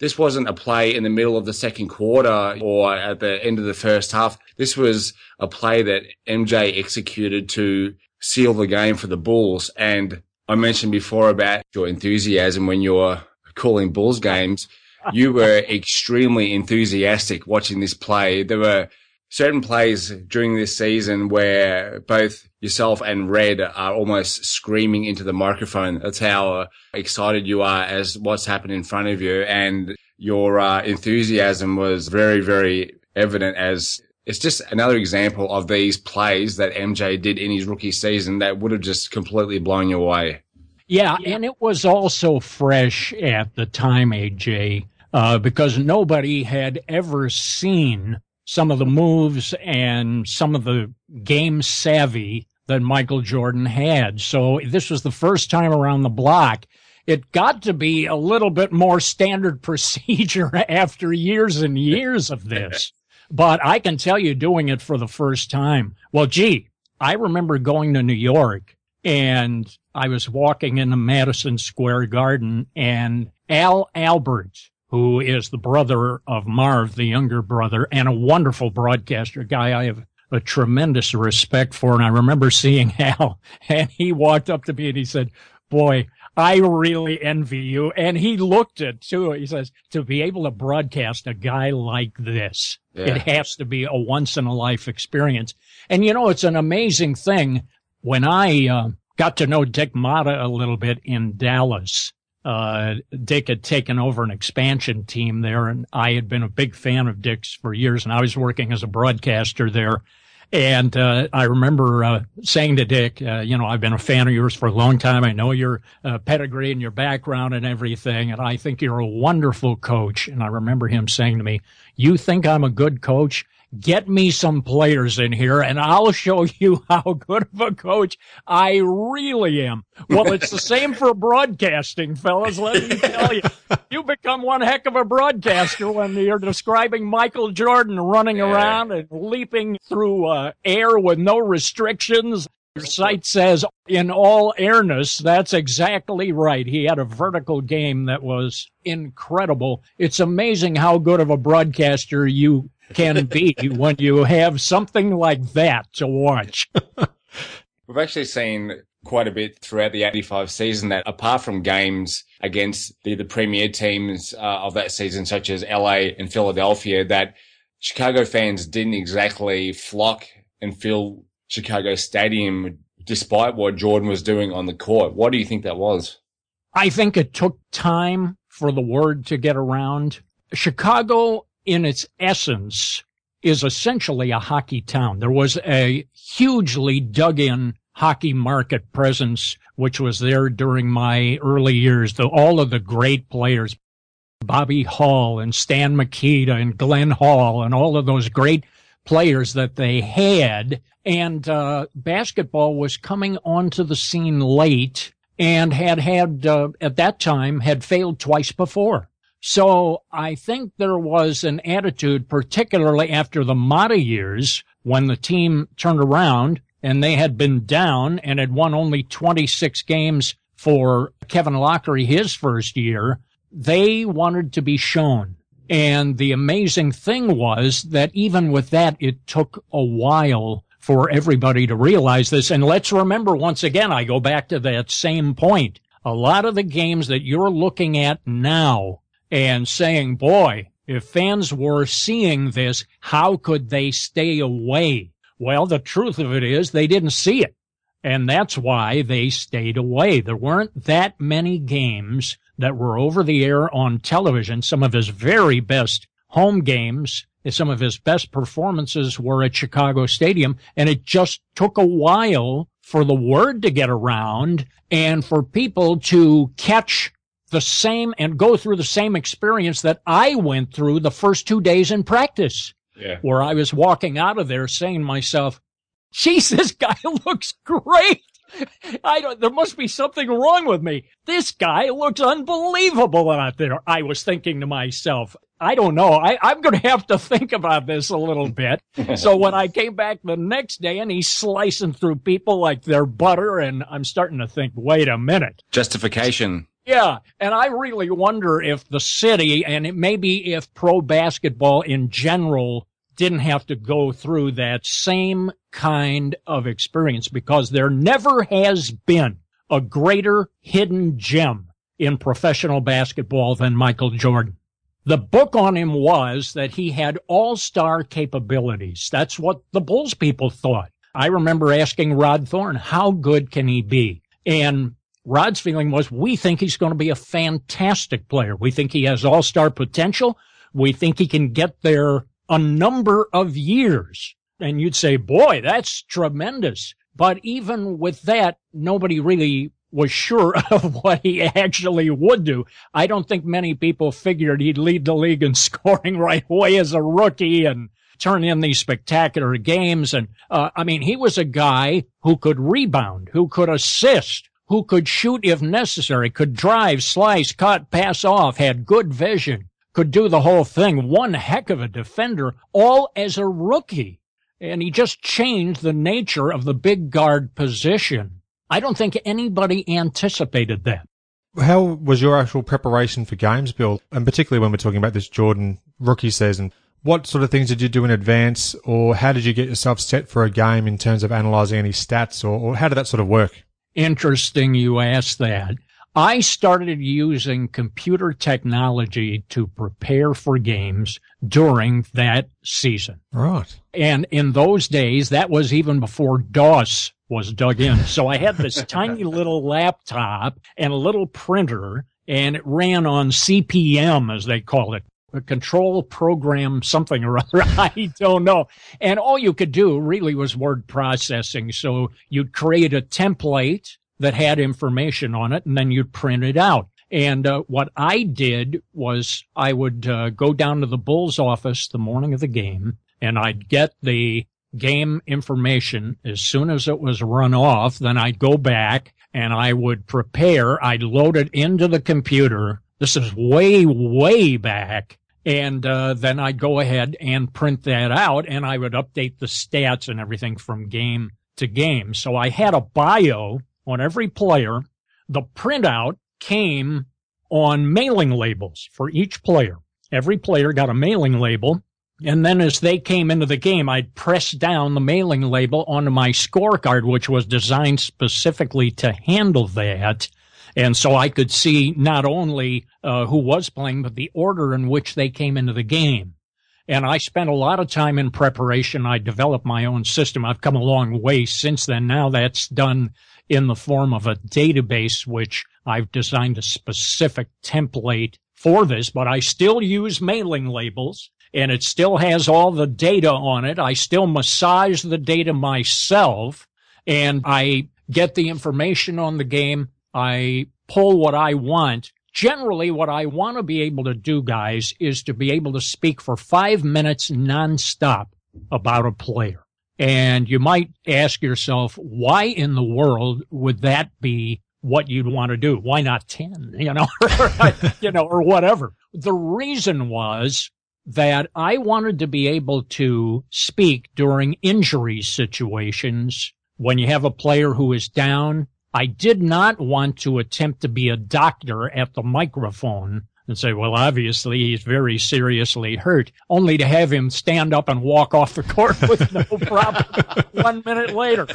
This wasn't a play in the middle of the second quarter or at the end of the first half. This was a play that M J executed to seal the game for the Bulls. And I mentioned before about your enthusiasm when you're calling Bulls games. You were extremely enthusiastic watching this play. There were certain plays during this season where both yourself and Red are almost screaming into the microphone. That's how excited you are as what's happened in front of you. And your uh, enthusiasm was very, very evident, as it's just another example of these plays that M J did in his rookie season that would have just completely blown you away. Yeah, and it was also fresh at the time, A J, uh, because nobody had ever seen some of the moves and some of the game savvy that Michael Jordan had. So this was the first time around the block. It got to be a little bit more standard procedure after years and years of this. But I can tell you, doing it for the first time, well, gee, I remember going to New York, and I was walking in the Madison Square Garden, and Al Albert, who is the brother of Marv, the younger brother, and a wonderful broadcaster, guy I have a tremendous respect for. And I remember seeing Al, and he walked up to me and he said, boy, I really envy you. And he looked it too. He says, to be able to broadcast a guy like this, yeah, it has to be a once in a life experience. And you know, it's an amazing thing. When I uh, got to know Dick Motta a little bit in Dallas, Uh, Dick had taken over an expansion team there, and I had been a big fan of Dick's for years, and I was working as a broadcaster there. And uh, I remember uh, saying to Dick, uh, you know, I've been a fan of yours for a long time. I know your uh, pedigree and your background and everything, and I think you're a wonderful coach. And I remember him saying to me, you think I'm a good coach? Get me some players in here, and I'll show you how good of a coach I really am. Well, it's the same for broadcasting, fellas, let me tell you. You become one heck of a broadcaster when you're describing Michael Jordan running around and leaping through uh, air with no restrictions. Your site says, in all airness, that's exactly right. He had a vertical game that was incredible. It's amazing how good of a broadcaster you can be when you have something like that to watch. We've actually seen quite a bit throughout the eighty-five season that, apart from games against the, the premier teams uh, of that season, such as L A and Philadelphia, that Chicago fans didn't exactly flock and fill Chicago Stadium despite what Jordan was doing on the court. What do you think that was? I think it took time for the word to get around. Chicago, in its essence, is essentially a hockey town. There was a hugely dug-in hockey market presence, which was there during my early years. The, all of the great players, Bobby Hall and Stan Mikita and Glenn Hall and all of those great players that they had. And uh, basketball was coming onto the scene late and had had, uh, at that time, had failed twice before. So I think there was an attitude, particularly after the Motta years, when the team turned around and they had been down and had won only twenty-six games for Kevin Loughery his first year. They wanted to be shown. And the amazing thing was that even with that, it took a while for everybody to realize this. And let's remember, once again, I go back to that same point. A lot of the games that you're looking at now and saying, boy, if fans were seeing this, how could they stay away? Well, the truth of it is they didn't see it. And that's why they stayed away. There weren't that many games that were over the air on television. Some of his very best home games, some of his best performances were at Chicago Stadium, and it just took a while for the word to get around and for people to catch the same and go through the same experience that I went through the first two days in practice, yeah. where I was walking out of there saying to myself, geez, this guy looks great. I don't, there must be something wrong with me. This guy looks unbelievable out there. I was thinking to myself, I don't know. I, I'm going to have to think about this a little bit. So when I came back the next day and he's slicing through people like they're butter, and I'm starting to think, wait a minute. Justification. Yeah. And I really wonder if the city and it maybe if pro basketball in general didn't have to go through that same kind of experience, because there never has been a greater hidden gem in professional basketball than Michael Jordan. The book on him was that he had all-star capabilities. That's what the Bulls people thought. I remember asking Rod Thorne, how good can he be? And Rod's feeling was, we think he's going to be a fantastic player. We think he has all-star potential. We think he can get there a number of years. And you'd say, boy, that's tremendous. But even with that, nobody really was sure of what he actually would do. I don't think many people figured he'd lead the league in scoring right away as a rookie and turn in these spectacular games. And, uh, I mean, he was a guy who could rebound, who could assist, who could shoot if necessary, could drive, slice, cut, pass off, had good vision, could do the whole thing. One heck of a defender, all as a rookie. And he just changed the nature of the big guard position. I don't think anybody anticipated that. How was your actual preparation for games, Bill? And particularly when we're talking about this Jordan rookie season, what sort of things did you do in advance, or how did you get yourself set for a game in terms of analyzing any stats, or, or how did that sort of work? Interesting you asked that. I started using computer technology to prepare for games during that season. Right. And in those days, that was even before DOS was dug in. So I had this tiny little laptop and a little printer, and it ran on C P M, as they call it, a control program something or other. I don't know. And all you could do really was word processing. So you'd create a template that had information on it, and then you'd print it out. And uh, what I did was I would uh, go down to the Bulls office the morning of the game, and I'd get the game information as soon as it was run off. Then I'd go back, and I would prepare. I'd load it into the computer. This is way, way back. And uh, then I'd go ahead and print that out, and I would update the stats and everything from game to game. So I had a bio on every player. The printout came on mailing labels for each player. Every player got a mailing label, and then as they came into the game, I'd press down the mailing label onto my scorecard, which was designed specifically to handle that. And so I could see not only uh, who was playing, but the order in which they came into the game. And I spent a lot of time in preparation. I developed my own system. I've come a long way since then. Now that's done in the form of a database, which I've designed a specific template for this, but I still use mailing labels, and it still has all the data on it. I still massage the data myself, and I get the information on the game. I pull what I want. Generally, what I want to be able to do, guys, is to be able to speak for five minutes nonstop about a player. And you might ask yourself, why in the world would that be what you'd want to do? Why not ten, you know, you know, or whatever? The reason was that I wanted to be able to speak during injury situations when you have a player who is down. I did not want to attempt to be a doctor at the microphone and say, well, obviously he's very seriously hurt, only to have him stand up and walk off the court with no problem one minute later.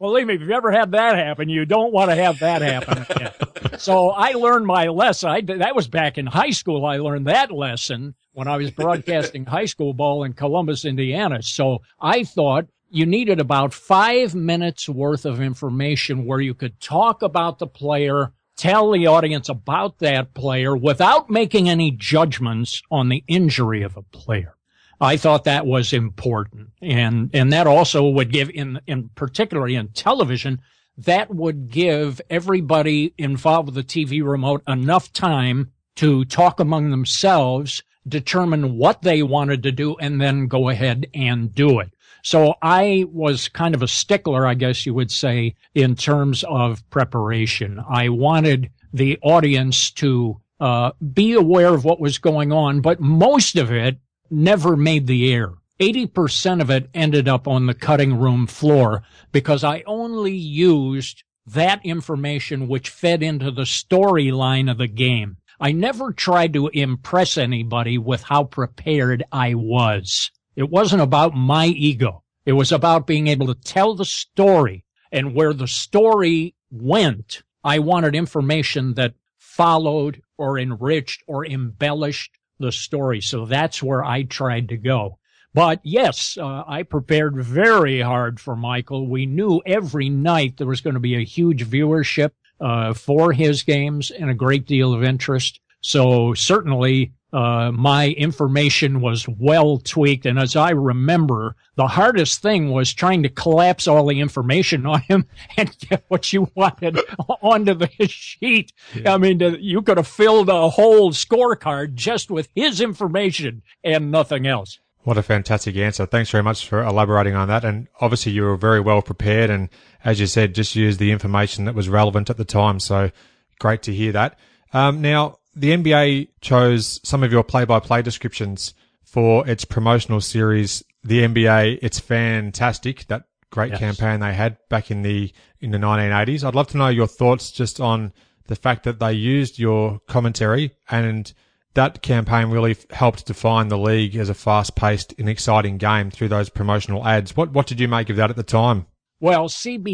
Believe me, if you've ever had that happen, you don't want to have that happen again. So I learned my lesson. I, that was back in high school. I learned that lesson when I was broadcasting high school ball in Columbus, Indiana. So I thought you needed about five minutes worth of information where you could talk about the player, tell the audience about that player without making any judgments on the injury of a player. I thought that was important. And, and that also would give in, in particularly in television, that would give everybody involved with the T V remote enough time to talk among themselves, determine what they wanted to do, and then go ahead and do it. So I was kind of a stickler, I guess you would say, in terms of preparation. I wanted the audience to uh be aware of what was going on, but most of it never made the air. eighty percent of it ended up on the cutting room floor because I only used that information which fed into the storyline of the game. I never tried to impress anybody with how prepared I was. It wasn't about my ego. It was about being able to tell the story, and where the story went, I wanted information that followed or enriched or embellished the story. So that's where I tried to go. But yes, uh, I prepared very hard for Michael. We knew every night there was going to be a huge viewership uh, for his games and a great deal of interest. So certainly, Uh, my information was well tweaked. And as I remember, the hardest thing was trying to collapse all the information on him and get what you wanted onto the sheet. Yeah. I mean, you could have filled a whole scorecard just with his information and nothing else. What a fantastic answer. Thanks very much for elaborating on that. And obviously you were very well prepared. And as you said, just used the information that was relevant at the time. So great to hear that. Um, now, the N B A chose some of your play-by-play descriptions for its promotional series, the N B A, It's Fantastic, that great yes. campaign they had back in the in the nineteen eighties. I'd love to know your thoughts just on the fact that they used your commentary, and that campaign really helped define the league as a fast-paced and exciting game through those promotional ads. What, what did you make of that at the time? Well, C B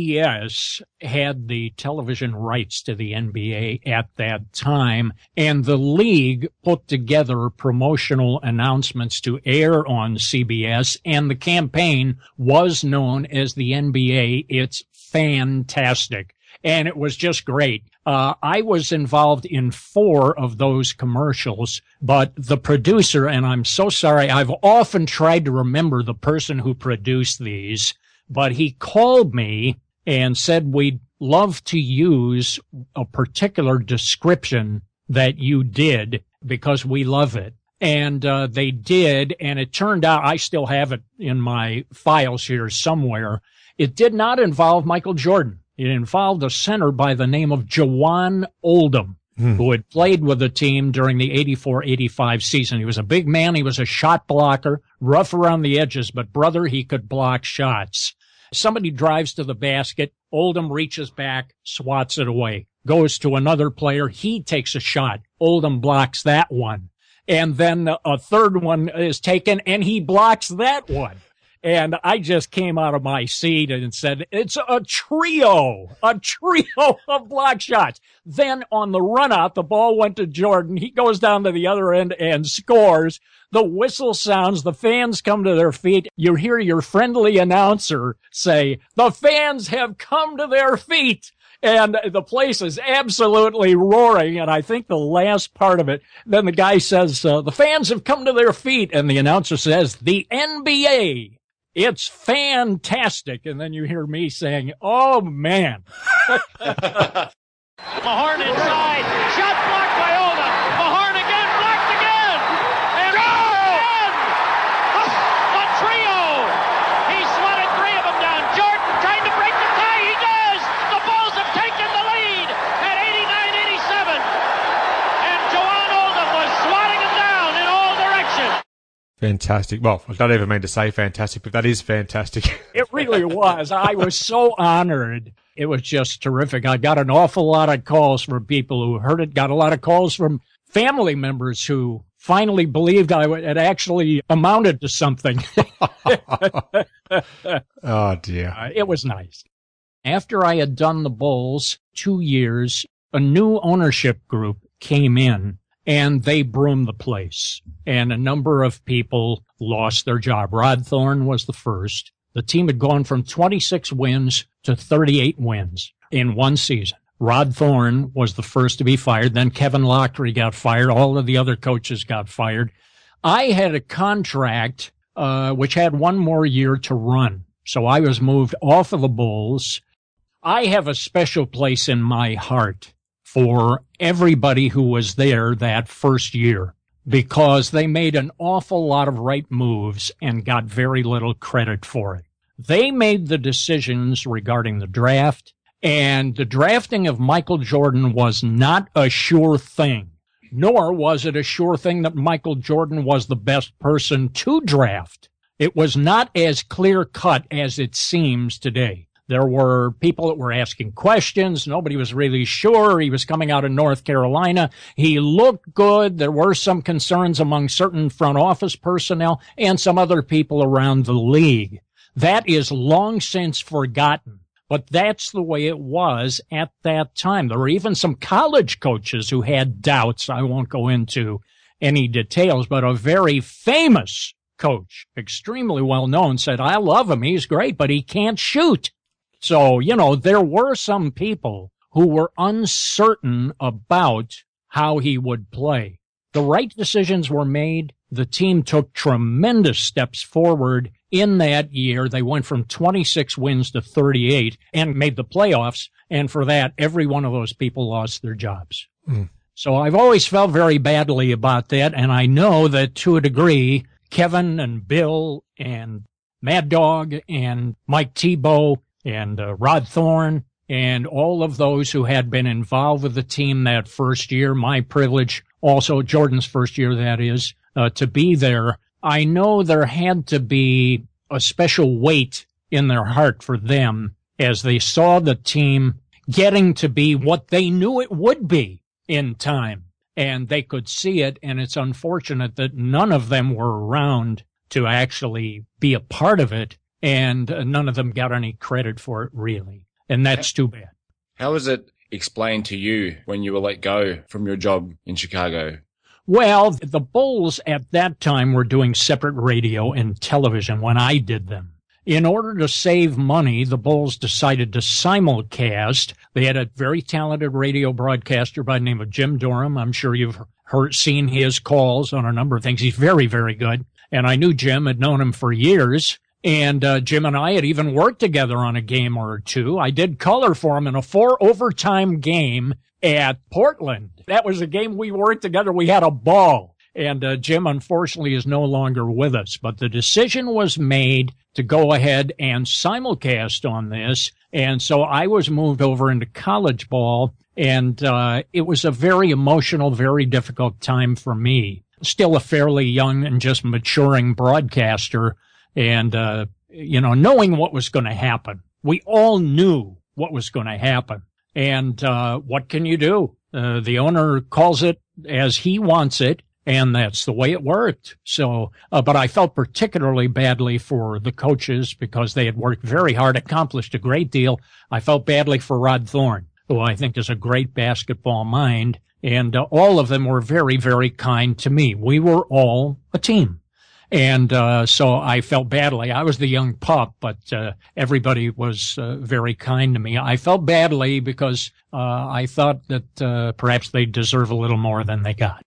S had the television rights to the N B A at that time, and the league put together promotional announcements to air on C B S, and the campaign was known as the N B A It's Fantastic, and it was just great. Uh, I was involved in four of those commercials, but the producer, and I'm so sorry, I've often tried to remember the person who produced these, but he called me and said, we'd love to use a particular description that you did because we love it. And uh, they did, and it turned out, I still have it in my files here somewhere, it did not involve Michael Jordan. It involved a center by the name of Juwann Oldham, hmm. who had played with the team during the eighty-four eighty-five season. He was a big man. He was a shot blocker, rough around the edges, but, brother, he could block shots. Somebody drives to the basket. Oldham reaches back, swats it away, goes to another player. He takes a shot. Oldham blocks that one. And then a third one is taken, and he blocks that one. And I just came out of my seat and said, it's a trio, a trio of block shots. Then on the run out, the ball went to Jordan. He goes down to the other end and scores. The whistle sounds. The fans come to their feet. You hear your friendly announcer say, the fans have come to their feet. And the place is absolutely roaring. And I think the last part of it, then the guy says, uh, the fans have come to their feet. And the announcer says, the N B A It's fantastic. And then you hear me saying, oh, man. Mahorn inside. Shot blocked by Oldham. Mahorn again. Blocked again. And again. Oh, a trio. He slotted three of them down. Jordan trying to break the tie. He does. The Bulls have taken the lead at eighty-nine eighty-seven. And Juwann Oldham was swatting them down in all directions. Fantastic. Well, I don't even mean to say fantastic, but that is fantastic. It really was. I was so honored. It was just terrific. I got an awful lot of calls from people who heard it, got a lot of calls from family members who finally believed I w- it actually amounted to something. Oh, dear. Uh, it was nice. After I had done the Bulls two years, a new ownership group came in, and they broomed the place. And a number of people lost their job. Rod Thorne was the first. The team had gone from twenty-six wins to thirty-eight wins in one season. Rod Thorne was the first to be fired. Then Kevin Loughery got fired. All of the other coaches got fired. I had a contract uh which had one more year to run. So I was moved off of the Bulls. I have a special place in my heart for everybody who was there that first year, because they made an awful lot of right moves and got very little credit for it. They made the decisions regarding the draft, and the drafting of Michael Jordan was not a sure thing, nor was it a sure thing that Michael Jordan was the best person to draft. It was not as clear-cut as it seems today. There were people that were asking questions. Nobody was really sure. He was coming out of North Carolina. He looked good. There were some concerns among certain front office personnel and some other people around the league. That is long since forgotten, but that's the way it was at that time. There were even some college coaches who had doubts. I won't go into any details, but a very famous coach, extremely well-known, said, I love him. He's great, but he can't shoot. So, you know, there were some people who were uncertain about how he would play. The right decisions were made. The team took tremendous steps forward in that year. They went from twenty-six wins to thirty-eight and made the playoffs. And for that, every one of those people lost their jobs. Mm. So I've always felt very badly about that. And I know that to a degree, Kevin and Bill and Mad Dog and Mike Thibault and uh, Rod Thorne, and all of those who had been involved with the team that first year, my privilege, also Jordan's first year, that is, uh, to be there. I know there had to be a special weight in their heart for them as they saw the team getting to be what they knew it would be in time. And they could see it, and it's unfortunate that none of them were around to actually be a part of it. And none of them got any credit for it, really. And that's too bad. How was it explained to you when you were let go from your job in Chicago? Well, the Bulls at that time were doing separate radio and television when I did them. In order to save money, the Bulls decided to simulcast. They had a very talented radio broadcaster by the name of Jim Durham. I'm sure you've heard, seen his calls on a number of things. He's very, very good. And I knew Jim, had known him for years. And uh, Jim and I had even worked together on a game or two. I did color for him in a four-overtime game at Portland. That was a game we worked together. We had a ball. And uh, Jim, unfortunately, is no longer with us. But the decision was made to go ahead and simulcast on this. And so I was moved over into college ball. And uh it was a very emotional, very difficult time for me. Still a fairly young and just maturing broadcaster. And, uh, you know, knowing what was going to happen. We all knew what was going to happen. And, uh, what can you do? Uh, the owner calls it as he wants it, and that's the way it worked. So, uh, but I felt particularly badly for the coaches because they had worked very hard, accomplished a great deal. I felt badly for Rod Thorne, who I think is a great basketball mind. And uh, all of them were very, very kind to me. We were all a team. And uh so I felt badly. I was the young pup, but uh, everybody was uh, very kind to me. I felt badly because uh I thought that uh, perhaps they deserve a little more than they got.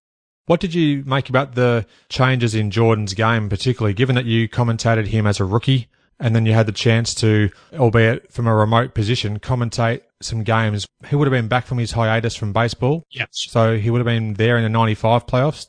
What did you make about the changes in Jordan's game, particularly given that you commentated him as a rookie And then you had the chance to, albeit from a remote position, commentate some games. He would have been back from his hiatus from baseball. Yes. So he would have been there in the ninety-five playoffs.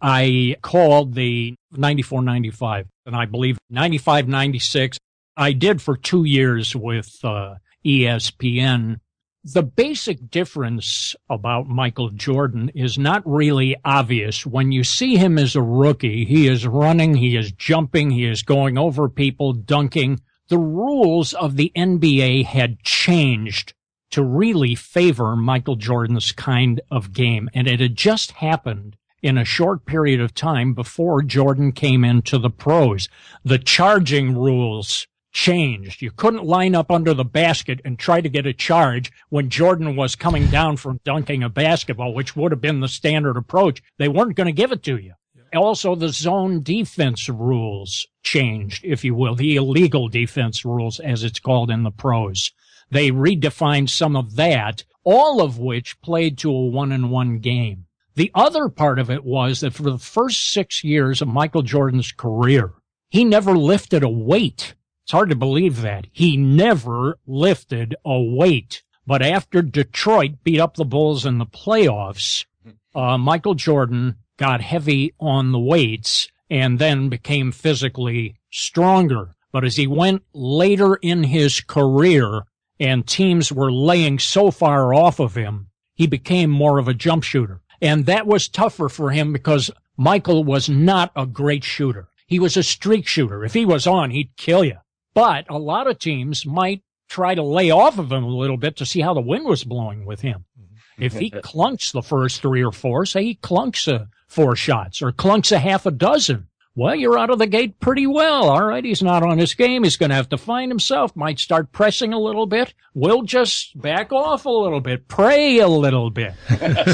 I called the ninety-four ninety-five, and I believe ninety-five ninety-six. I did for two years with uh, E S P N. The basic difference about Michael Jordan is not really obvious. When you see him as a rookie, he is running, he is jumping, he is going over people, dunking. The rules of the N B A had changed to really favor Michael Jordan's kind of game, and it had just happened in a short period of time before Jordan came into the pros. The charging rules changed. You couldn't line up under the basket and try to get a charge when Jordan was coming down from dunking a basketball, which would have been the standard approach. They weren't going to give it to you. Also, the zone defense rules changed, if you will, the illegal defense rules, as it's called in the pros. They redefined some of that, all of which played to a one-on-one game. The other part of it was that for the first six years of Michael Jordan's career, he never lifted a weight. It's hard to believe that. He never lifted a weight. But after Detroit beat up the Bulls in the playoffs, uh, Michael Jordan got heavy on the weights and then became physically stronger. But as he went later in his career and teams were laying so far off of him, he became more of a jump shooter. And that was tougher for him because Michael was not a great shooter. He was a streak shooter. If he was on, he'd kill you. But a lot of teams might try to lay off of him a little bit to see how the wind was blowing with him. If he clunks the first three or four, say he clunks uh, four shots or clunks a half a dozen, well, you're out of the gate pretty well. All right, he's not on his game. He's going to have to find himself, might start pressing a little bit. We'll just back off a little bit, pray a little bit,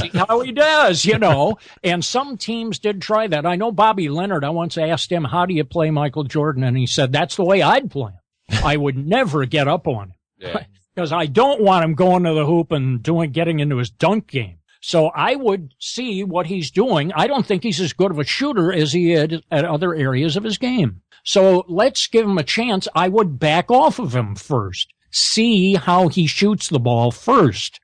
see how he does, you know. And some teams did try that. I know Bobby Leonard, I once asked him, how do you play Michael Jordan? And he said, that's the way I'd play him. I would never get up on him because yeah. I don't want him going to the hoop and doing getting into his dunk game. So I would see what he's doing. I don't think he's as good of a shooter as he is at other areas of his game. So let's give him a chance. I would back off of him first, see how he shoots the ball first.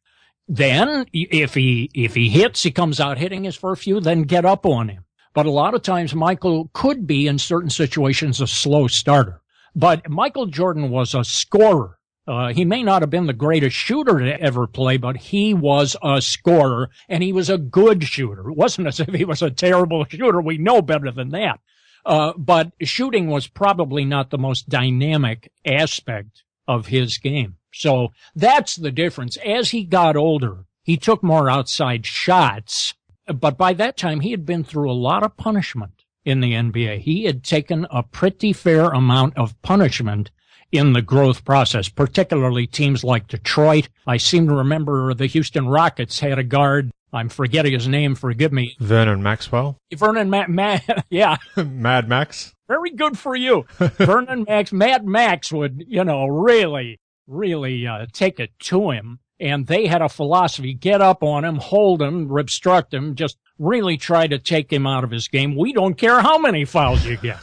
Then if he, if he hits, he comes out hitting his first few, then get up on him. But a lot of times Michael could be in certain situations a slow starter, but Michael Jordan was a scorer. Uh, he may not have been the greatest shooter to ever play, but he was a scorer, and he was a good shooter. It wasn't as if he was a terrible shooter. We know better than that. Uh, but shooting was probably not the most dynamic aspect of his game. So that's the difference. As he got older, he took more outside shots, but by that time, he had been through a lot of punishment in the N B A. He had taken a pretty fair amount of punishment in the growth process, particularly teams like Detroit. I seem to remember the Houston Rockets had a guard. I'm forgetting his name. Forgive me. Vernon Maxwell. Vernon Ma- Ma- yeah. Mad Max. Very good for you. Vernon Max. Mad Max would, you know, really, really uh, take it to him. And they had a philosophy, get up on him, hold him, obstruct him, just really try to take him out of his game. We don't care how many fouls you get.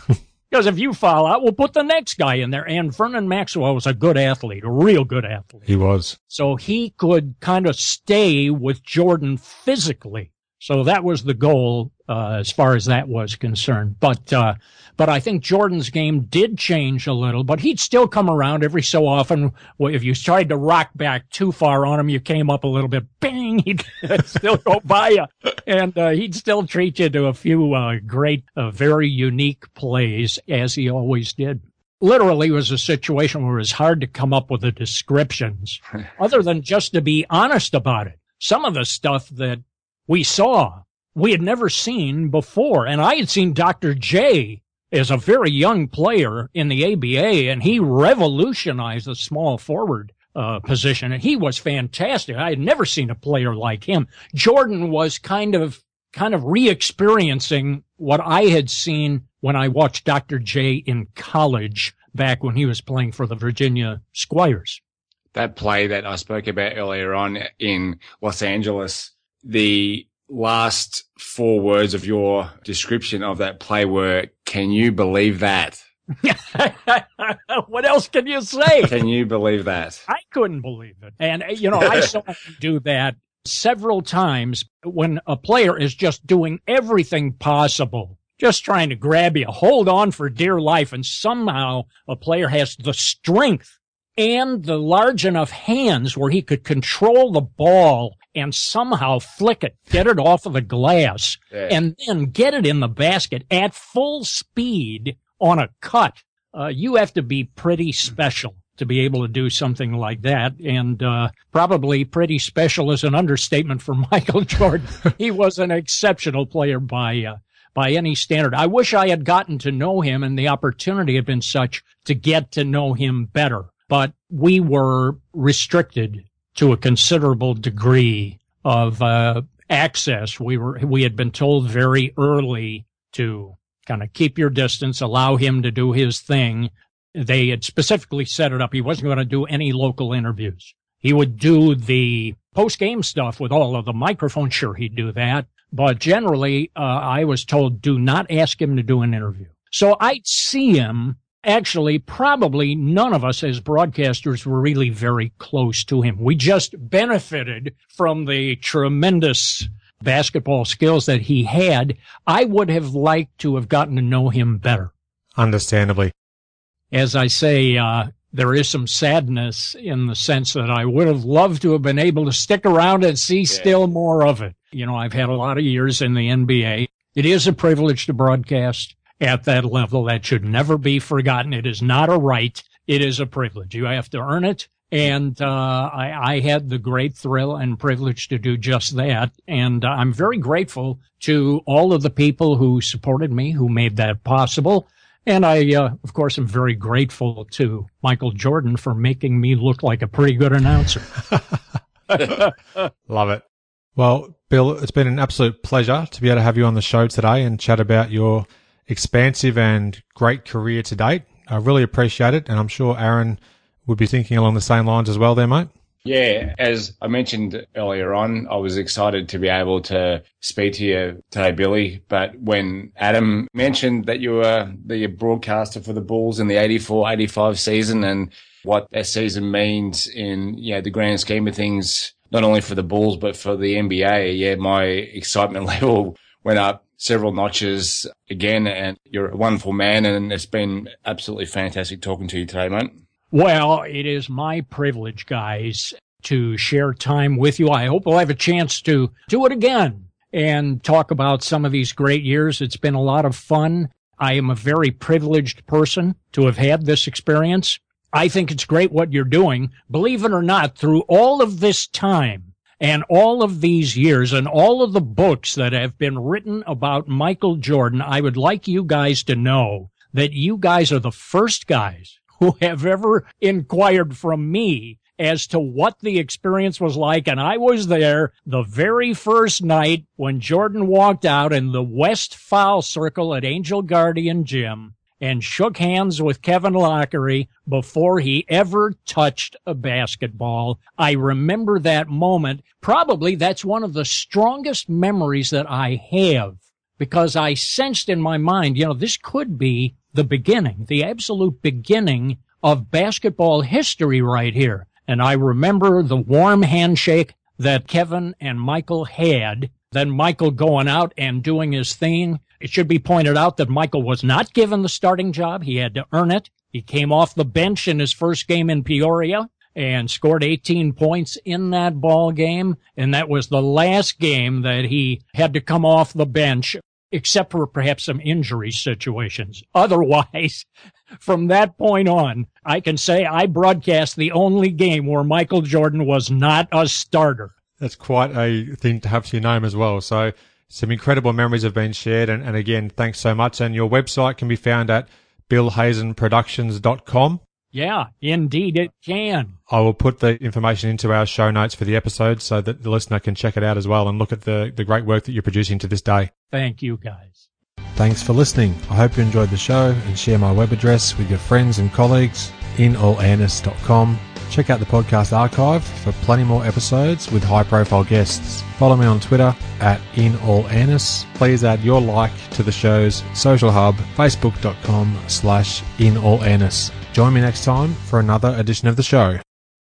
Because if you foul out, we'll put the next guy in there. And Vernon Maxwell was a good athlete, a real good athlete. He was. So he could kind of stay with Jordan physically. So that was the goal uh, as far as that was concerned. But uh, but I think Jordan's game did change a little, but he'd still come around every so often. If you tried to rock back too far on him, you came up a little bit, bang, he'd still go by you. And uh, he'd still treat you to a few uh, great, uh, very unique plays, as he always did. Literally was a situation where it was hard to come up with the descriptions, other than just to be honest about it. Some of the stuff that we saw, we had never seen before. And I had seen Doctor J as a very young player in the A B A, and he revolutionized the small forward uh, position. And he was fantastic. I had never seen a player like him. Jordan was kind of, kind of re-experiencing what I had seen when I watched Doctor J in college back when he was playing for the Virginia Squires. That play that I spoke about earlier on in Los Angeles, the last four words of your description of that play were, can you believe that? What else can you say? Can you believe that? I couldn't believe it. And, you know, I saw him do that several times when a player is just doing everything possible, just trying to grab you, hold on for dear life, and somehow a player has the strength and the large enough hands where he could control the ball and somehow flick it, get it off of the glass, yeah. and then get it in the basket at full speed on a cut. Uh, you have to be pretty special to be able to do something like that. And uh, probably pretty special is an understatement for Michael Jordan. He was an exceptional player by uh, by any standard. I wish I had gotten to know him, and the opportunity had been such to get to know him better. But we were restricted to a considerable degree of uh, access. We were we had been told very early to kind of keep your distance, allow him to do his thing. They had specifically set it up. He wasn't going to do any local interviews. He would do the post-game stuff with all of the microphones. Sure, he'd do that. But generally, uh, I was told, do not ask him to do an interview. So I'd see him. Actually, probably none of us as broadcasters were really very close to him. We just benefited from the tremendous basketball skills that he had. I would have liked to have gotten to know him better. Understandably. As I say, uh, there is some sadness in the sense that I would have loved to have been able to stick around and see yeah. still more of it. You know, I've had a lot of years in the N B A. It is a privilege to broadcast at that level. That should never be forgotten. It is not a right. It is a privilege. You have to earn it. And uh, I, I had the great thrill and privilege to do just that. And uh, I'm very grateful to all of the people who supported me, who made that possible. And I, uh, of course, am very grateful to Michael Jordan for making me look like a pretty good announcer. Love it. Well, Bill, it's been an absolute pleasure to be able to have you on the show today and chat about your expansive and great career to date. I really appreciate it, and I'm sure Aaron would be thinking along the same lines as well there, mate. Yeah, as I mentioned earlier on, I was excited to be able to speak to you today, Billy, but when Adam mentioned that you were the broadcaster for the Bulls in the eighty-four eighty-five season and what that season means in, you know, the grand scheme of things, not only for the Bulls but for the N B A, yeah, my excitement level went up several notches again, and you're a wonderful man, and it's been absolutely fantastic talking to you today, mate. Well, it is my privilege, guys, to share time with you. I hope we'll have a chance to do it again and talk about some of these great years. It's been a lot of fun. I am a very privileged person to have had this experience. I think it's great what you're doing. Believe it or not, through all of this time, and all of these years and all of the books that have been written about Michael Jordan, I would like you guys to know that you guys are the first guys who have ever inquired from me as to what the experience was like. And I was there the very first night when Jordan walked out in the West Foul Circle at Angel Guardian Gym and shook hands with Kevin Loughery before he ever touched a basketball. I remember that moment. Probably that's one of the strongest memories that I have, because I sensed in my mind, you know, this could be the beginning, the absolute beginning of basketball history right here. And I remember the warm handshake that Kevin and Michael had, then Michael going out and doing his thing. It should be pointed out that Michael was not given the starting job. He had to earn it. He came off the bench in his first game in Peoria and scored eighteen points in that ball game. And that was the last game that he had to come off the bench, except for perhaps some injury situations. Otherwise, from that point on, I can say I broadcast the only game where Michael Jordan was not a starter. That's quite a thing to have to your name as well. So some incredible memories have been shared. And, and again, thanks so much. And your website can be found at bill hazen productions dot com. Yeah, indeed it can. I will put the information into our show notes for the episode so that the listener can check it out as well and look at the, the great work that you're producing to this day. Thank you, guys. Thanks for listening. I hope you enjoyed the show, and share my web address with your friends and colleagues in all earnest dot com. Check out the podcast archive for plenty more episodes with high-profile guests. Follow me on Twitter at InAllAnus. Please add your like to the show's social hub, facebook dot com slash InAllAnus. Join me next time for another edition of the show.